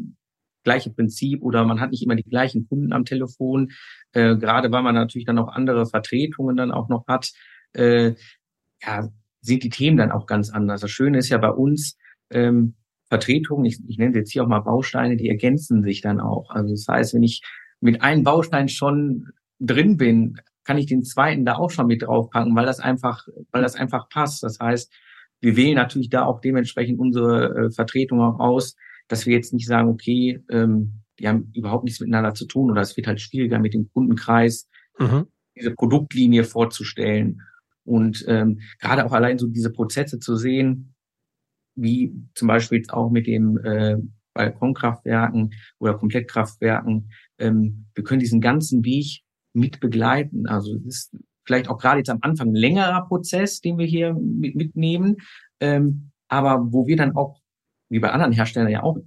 gleiche Prinzip oder man hat nicht immer die gleichen Kunden am Telefon, gerade weil man natürlich dann auch andere Vertretungen dann auch noch hat, sind die Themen dann auch ganz anders. Das Schöne ist ja bei uns, Vertretungen, ich nenne jetzt hier auch mal Bausteine, die ergänzen sich dann auch. Also das heißt, wenn ich mit einem Baustein schon drin bin, kann ich den zweiten da auch schon mit draufpacken, weil das einfach passt. Das heißt, wir wählen natürlich da auch dementsprechend unsere Vertretung auch aus, dass wir jetzt nicht sagen, okay, die haben überhaupt nichts miteinander zu tun oder es wird halt schwieriger mit dem Kundenkreis, diese Produktlinie vorzustellen. Und gerade auch allein so diese Prozesse zu sehen, wie zum Beispiel jetzt auch mit dem Balkonkraftwerken oder Komplettkraftwerken, wir können diesen ganzen Weg mit begleiten. Also es ist vielleicht auch gerade jetzt am Anfang ein längerer Prozess, den wir hier mitnehmen, aber wo wir dann auch, wie bei anderen Herstellern ja auch,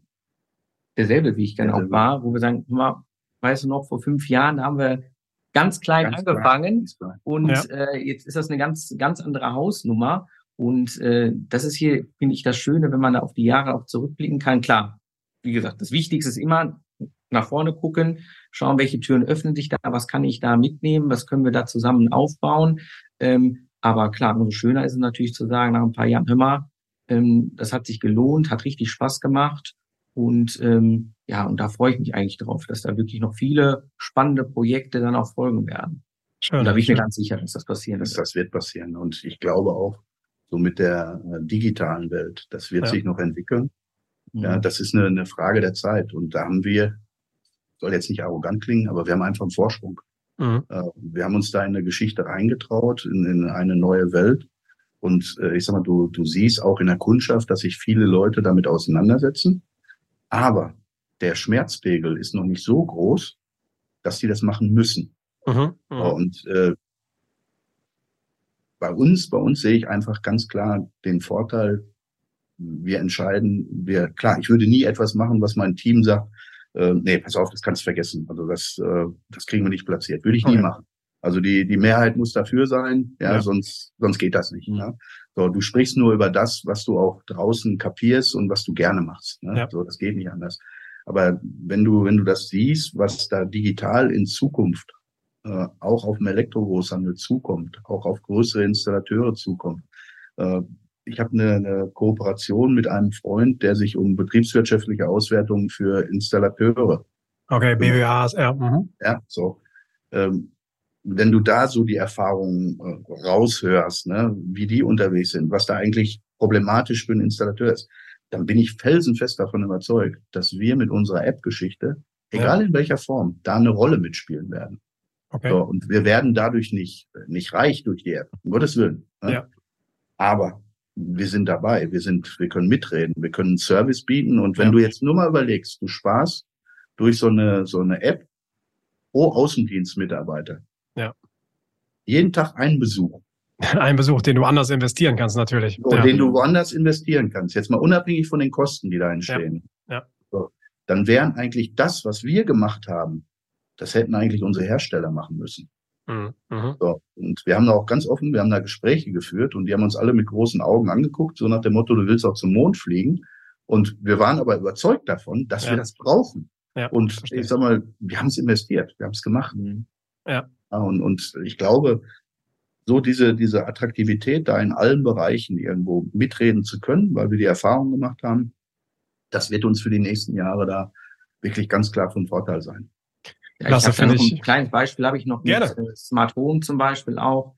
derselbe Weg dann auch war, wo wir sagen, weißt du noch, vor 5 Jahren haben wir ganz klein angefangen und jetzt ist das eine ganz andere Hausnummer. Und das ist hier, finde ich, das Schöne, wenn man da auf die Jahre auch zurückblicken kann. Klar, wie gesagt, das Wichtigste ist immer nach vorne gucken, schauen, welche Türen öffnen sich da, was kann ich da mitnehmen, was können wir da zusammen aufbauen. Aber klar, umso schöner ist es natürlich zu sagen, nach ein paar Jahren, hör mal, das hat sich gelohnt, hat richtig Spaß gemacht. Und und da freue ich mich eigentlich drauf, dass da wirklich noch viele spannende Projekte dann auch folgen werden. Schön, und da bin ich mir ganz sicher, dass das passieren wird. Das wird passieren. Und ich glaube auch, so mit der digitalen Welt, das wird sich noch entwickeln. Ja, das ist eine Frage der Zeit. Und da haben wir, soll jetzt nicht arrogant klingen, aber wir haben einfach einen Vorsprung. Mhm. Wir haben uns da in eine Geschichte reingetraut, in eine neue Welt. Und ich sag mal, du siehst auch in der Kundschaft, dass sich viele Leute damit auseinandersetzen. Aber der Schmerzpegel ist noch nicht so groß, dass die das machen müssen. Mhm. Mhm. Und bei uns sehe ich einfach ganz klar den Vorteil, wir entscheiden, ich würde nie etwas machen, was mein Team sagt, nee, pass auf, das kannst du vergessen. Also das kriegen wir nicht platziert. Würde ich nie machen. Also die Mehrheit muss dafür sein, sonst geht das nicht. Mhm. Ne? So, du sprichst nur über das, was du auch draußen kapierst und was du gerne machst. Ne? Ja. So, das geht nicht anders. Aber wenn du das siehst, was da digital in Zukunft auch auf dem Elektro-Großhandel zukommt, auch auf größere Installateure zukommt. Ich habe eine Kooperation mit einem Freund, der sich um betriebswirtschaftliche Auswertungen für Installateure. Okay, BWAs, ja, so. Wenn du da so die Erfahrungen raushörst, ne, wie die unterwegs sind, was da eigentlich problematisch für einen Installateur ist, dann bin ich felsenfest davon überzeugt, dass wir mit unserer App-Geschichte, egal in welcher Form, da eine Rolle mitspielen werden. Okay. So, und wir werden dadurch nicht reich durch die App, um Gottes Willen. Ne? Ja. Aber wir sind dabei, wir können mitreden, wir können Service bieten. Und wenn du jetzt nur mal überlegst, du sparst durch so eine App pro Außendienstmitarbeiter jeden Tag einen Besuch. Ein Besuch, den du woanders investieren kannst natürlich. So, den du woanders investieren kannst, jetzt mal unabhängig von den Kosten, die da entstehen. Ja. Ja. So, dann wären eigentlich das, was wir gemacht haben, das hätten eigentlich unsere Hersteller machen müssen. Mhm. So, und wir haben da Gespräche geführt und die haben uns alle mit großen Augen angeguckt, so nach dem Motto, du willst auch zum Mond fliegen. Und wir waren aber überzeugt davon, dass wir das brauchen. Ja, und ich sag mal, wir haben es investiert, wir haben es gemacht. Ja. Und ich glaube, so diese Attraktivität da in allen Bereichen irgendwo mitreden zu können, weil wir die Erfahrung gemacht haben, das wird uns für die nächsten Jahre da wirklich ganz klar von Vorteil sein. Ja, ein kleines Beispiel habe ich noch mit Smart Home zum Beispiel auch.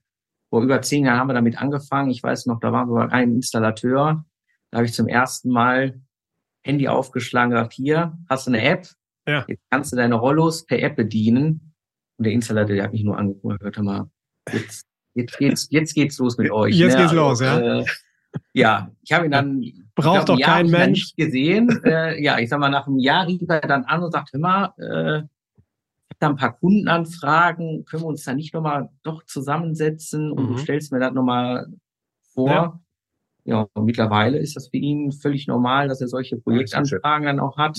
Vor über 10 Jahren haben wir damit angefangen. Ich weiß noch, da waren wir ein Installateur. Da habe ich zum ersten Mal Handy aufgeschlagen und gesagt, hier, hast du eine App? Ja. Jetzt kannst du deine Rollos per App bedienen. Und der Installateur, der hat mich nur angeguckt und hörte mal, jetzt geht's los mit euch. Jetzt geht's los, ich habe ihn dann... Braucht doch kein Mensch. Gesehen. Ich sag mal, nach einem Jahr rief er dann an und sagt, hör mal, da ein paar Kundenanfragen, können wir uns da nicht nochmal doch zusammensetzen und du stellst mir das nochmal vor. Ja. Ja, und mittlerweile ist das für ihn völlig normal, dass er solche Projektanfragen dann auch hat.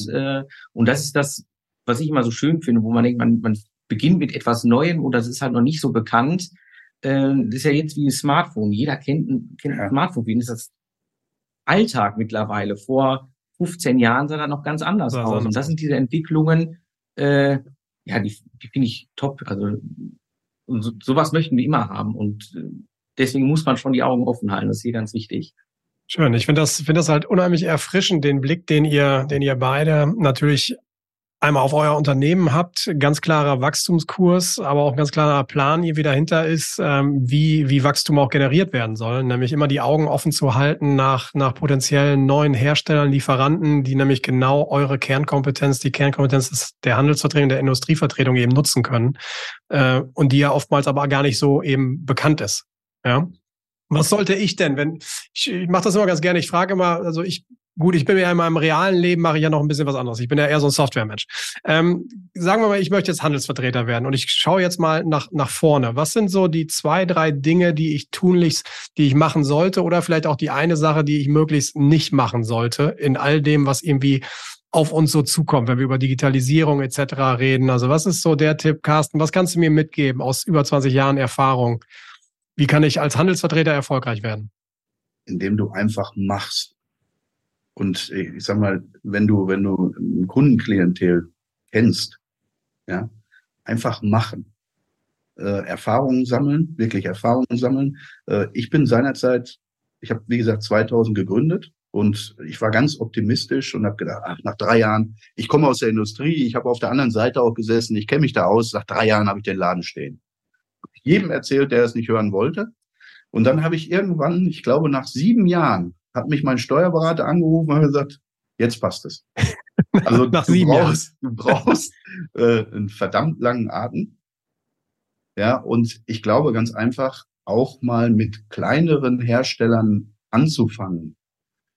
Und das ist das, was ich immer so schön finde, wo man denkt, man beginnt mit etwas Neuem oder das ist halt noch nicht so bekannt. Das ist ja jetzt wie ein Smartphone. Jeder kennt ein Smartphone. Für ihn ist das Alltag mittlerweile. Vor 15 Jahren sah das noch ganz anders aus. Und das sind diese Entwicklungen, die finde ich top. Also sowas möchten wir immer haben. Und deswegen muss man schon die Augen offen halten. Das ist hier ganz wichtig. Schön. Ich finde das halt unheimlich erfrischend, den Blick, den ihr beide natürlich einmal auf euer Unternehmen habt, ganz klarer Wachstumskurs, aber auch ein ganz klarer Plan, wie dahinter ist, wie Wachstum auch generiert werden soll. Nämlich immer die Augen offen zu halten nach potenziellen neuen Herstellern, Lieferanten, die nämlich genau eure Kernkompetenz, die Kernkompetenz der Handelsvertretung, der Industrievertretung eben nutzen können. Und die ja oftmals aber gar nicht so eben bekannt ist. Ja. Was sollte ich denn, wenn, ich mache das immer ganz gerne, ich frage immer, ich bin ja in meinem realen Leben, mache ich ja noch ein bisschen was anderes. Ich bin ja eher so ein Softwaremensch. Sagen wir mal, ich möchte jetzt Handelsvertreter werden und ich schaue jetzt mal nach vorne. Was sind so die 2, 3 Dinge, die ich machen sollte oder vielleicht auch die eine Sache, die ich möglichst nicht machen sollte in all dem, was irgendwie auf uns so zukommt, wenn wir über Digitalisierung etc. reden? Also was ist so der Tipp, Carsten? Was kannst du mir mitgeben aus über 20 Jahren Erfahrung? Wie kann ich als Handelsvertreter erfolgreich werden? Indem du einfach machst. Und ich sag mal, wenn du ein Kundenklientel kennst, ja, einfach machen, Erfahrungen sammeln, wirklich Erfahrungen sammeln. Ich bin seinerzeit, ich habe wie gesagt 2000 gegründet und ich war ganz optimistisch und habe gedacht, nach 3 Jahren, ich komme aus der Industrie, ich habe auf der anderen Seite auch gesessen, ich kenne mich da aus, nach 3 Jahren habe ich den Laden stehen. Jedem erzählt, der es nicht hören wollte. Und dann habe ich irgendwann, ich glaube nach 7 Jahren, hat mich mein Steuerberater angerufen und hat gesagt, jetzt passt es. Also nach 7 Jahren. Du brauchst einen verdammt langen Atem. Ja, und ich glaube ganz einfach, auch mal mit kleineren Herstellern anzufangen,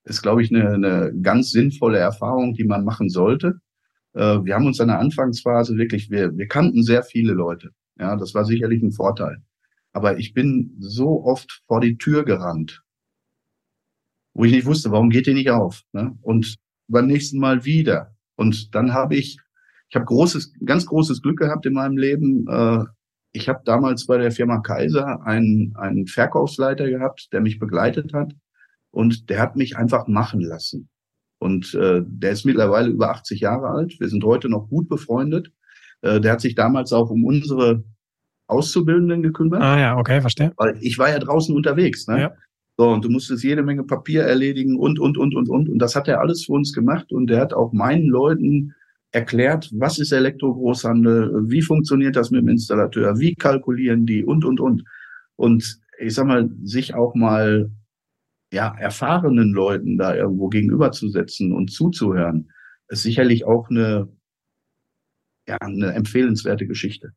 ist, glaube ich, eine ganz sinnvolle Erfahrung, die man machen sollte. Wir haben uns an der Anfangsphase wirklich, wir kannten sehr viele Leute. Ja, das war sicherlich ein Vorteil. Aber ich bin so oft vor die Tür gerannt, wo ich nicht wusste, warum geht die nicht auf? Ne? Und beim nächsten Mal wieder. Und dann habe ich habe ganz großes Glück gehabt in meinem Leben. Ich habe damals bei der Firma Kaiser einen Verkaufsleiter gehabt, der mich begleitet hat. Und der hat mich einfach machen lassen. Und der ist mittlerweile über 80 Jahre alt. Wir sind heute noch gut befreundet. Der hat sich damals auch um unsere Auszubildenden gekümmert. Ah ja, okay, verstehe. Weil ich war ja draußen unterwegs, ne? Ja. So, und du musstest jede Menge Papier erledigen und. Und das hat er alles für uns gemacht. Und er hat auch meinen Leuten erklärt, was ist Elektro-Großhandel, wie funktioniert das mit dem Installateur, wie kalkulieren die und. Und ich sag mal, sich auch mal, ja, erfahrenen Leuten da irgendwo gegenüberzusetzen und zuzuhören, ist sicherlich auch eine empfehlenswerte Geschichte.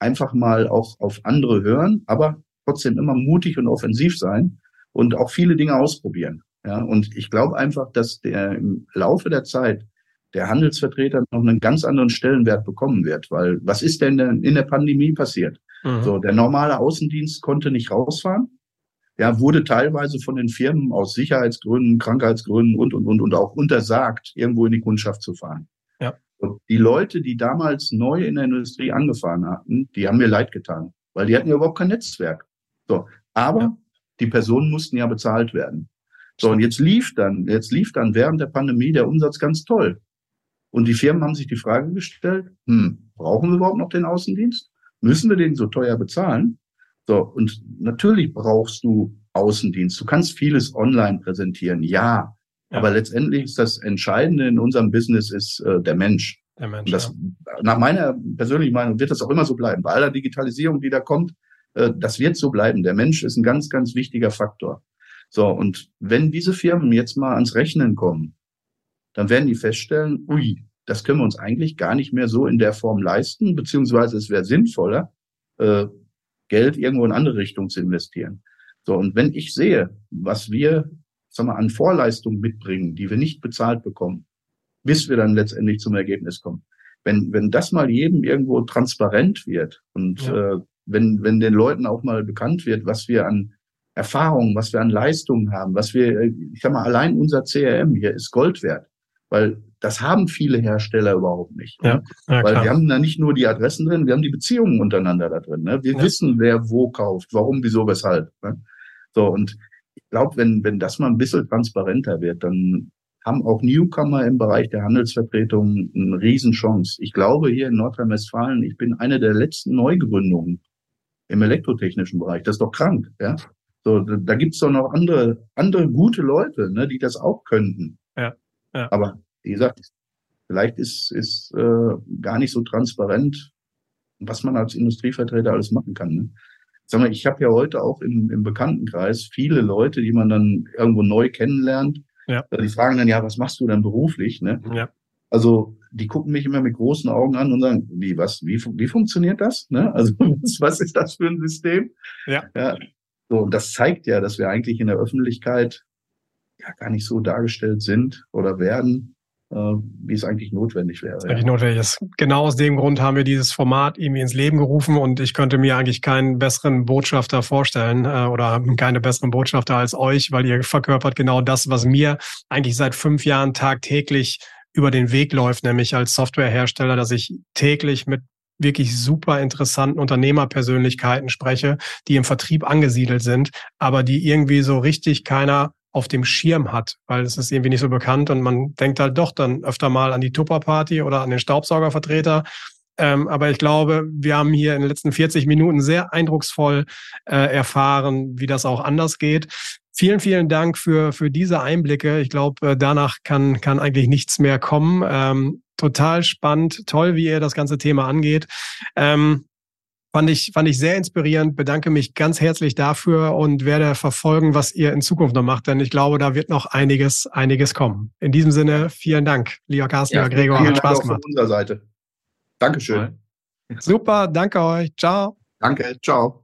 Einfach mal auch auf andere hören, aber trotzdem immer mutig und offensiv sein und auch viele Dinge ausprobieren. Ja, und ich glaube einfach, dass im Laufe der Zeit der Handelsvertreter noch einen ganz anderen Stellenwert bekommen wird, weil was ist denn in der Pandemie passiert? Mhm. So, der normale Außendienst konnte nicht rausfahren, ja, wurde teilweise von den Firmen aus Sicherheitsgründen, Krankheitsgründen und auch untersagt, irgendwo in die Kundschaft zu fahren. Ja. Und die Leute, die damals neu in der Industrie angefahren hatten, die haben mir leid getan, weil die hatten ja überhaupt kein Netzwerk. So, aber ja. Die Personen mussten ja bezahlt werden. So, und jetzt lief dann während der Pandemie der Umsatz ganz toll. Und die Firmen haben sich die Frage gestellt, brauchen wir überhaupt noch den Außendienst? Müssen wir den so teuer bezahlen? So, und natürlich brauchst du Außendienst. Du kannst vieles online präsentieren, ja. Ja. Aber letztendlich ist das Entscheidende in unserem Business ist der Mensch. Der Mensch, und das, ja. Nach meiner persönlichen Meinung wird das auch immer so bleiben. Bei aller Digitalisierung, die da kommt, das wird so bleiben. Der Mensch ist ein ganz, ganz wichtiger Faktor. So, und wenn diese Firmen jetzt mal ans Rechnen kommen, dann werden die feststellen, das können wir uns eigentlich gar nicht mehr so in der Form leisten, beziehungsweise es wäre sinnvoller, Geld irgendwo in andere Richtungen zu investieren. So, und wenn ich sehe, was wir an Vorleistungen mitbringen, die wir nicht bezahlt bekommen, bis wir dann letztendlich zum Ergebnis kommen. Wenn das mal jedem irgendwo transparent wird und ja. Wenn den Leuten auch mal bekannt wird, was wir an Erfahrungen, was wir an Leistungen haben, was wir, allein unser CRM hier ist Gold wert, weil das haben viele Hersteller überhaupt nicht. Ja. Ja, weil wir haben da nicht nur die Adressen drin, wir haben die Beziehungen untereinander da drin. Ne? Wir wissen, wer wo kauft, warum, wieso, weshalb. Ne? So, und ich glaube, wenn das mal ein bisschen transparenter wird, dann haben auch Newcomer im Bereich der Handelsvertretung eine Riesenchance. Ich glaube hier in Nordrhein-Westfalen, ich bin eine der letzten Neugründungen im elektrotechnischen Bereich. Das ist doch krank, ja. So, da gibt's doch noch andere gute Leute, ne, die das auch könnten. Ja, ja. Aber wie gesagt, vielleicht ist gar nicht so transparent, was man als Industrievertreter alles machen kann. Ne? Sag mal, ich habe ja heute auch im Bekanntenkreis viele Leute, die man dann irgendwo neu kennenlernt. Ja. Die fragen dann, ja, was machst du denn beruflich? Ne? Ja. Also die gucken mich immer mit großen Augen an und sagen, wie funktioniert das? Ne? Also was ist das für ein System? Ja. Ja. So, und das zeigt ja, dass wir eigentlich in der Öffentlichkeit ja gar nicht so dargestellt sind oder werden, wie es eigentlich notwendig wäre. Ja. Eigentlich notwendig ist. Genau aus dem Grund haben wir dieses Format irgendwie ins Leben gerufen und ich könnte mir eigentlich keinen besseren Botschafter vorstellen oder keine besseren Botschafter als euch, weil ihr verkörpert genau das, was mir eigentlich seit 5 Jahren tagtäglich über den Weg läuft, nämlich als Softwarehersteller, dass ich täglich mit wirklich super interessanten Unternehmerpersönlichkeiten spreche, die im Vertrieb angesiedelt sind, aber die irgendwie so richtig keiner auf dem Schirm hat, weil es ist irgendwie nicht so bekannt und man denkt halt doch dann öfter mal an die Tupperparty oder an den Staubsaugervertreter. Aber ich glaube, wir haben hier in den letzten 40 Minuten sehr eindrucksvoll erfahren, wie das auch anders geht. Vielen, vielen Dank für diese Einblicke. Ich glaube, danach kann eigentlich nichts mehr kommen. Total spannend, toll, wie ihr das ganze Thema angeht. Fand ich sehr inspirierend, bedanke mich ganz herzlich dafür und werde verfolgen, was ihr in Zukunft noch macht, denn ich glaube, da wird noch einiges kommen. In diesem Sinne, vielen Dank, lieber Carsten, lieber Gregor, hat Spaß gemacht. Von unserer Seite. Dankeschön. Super, danke euch. Ciao. Danke, ciao.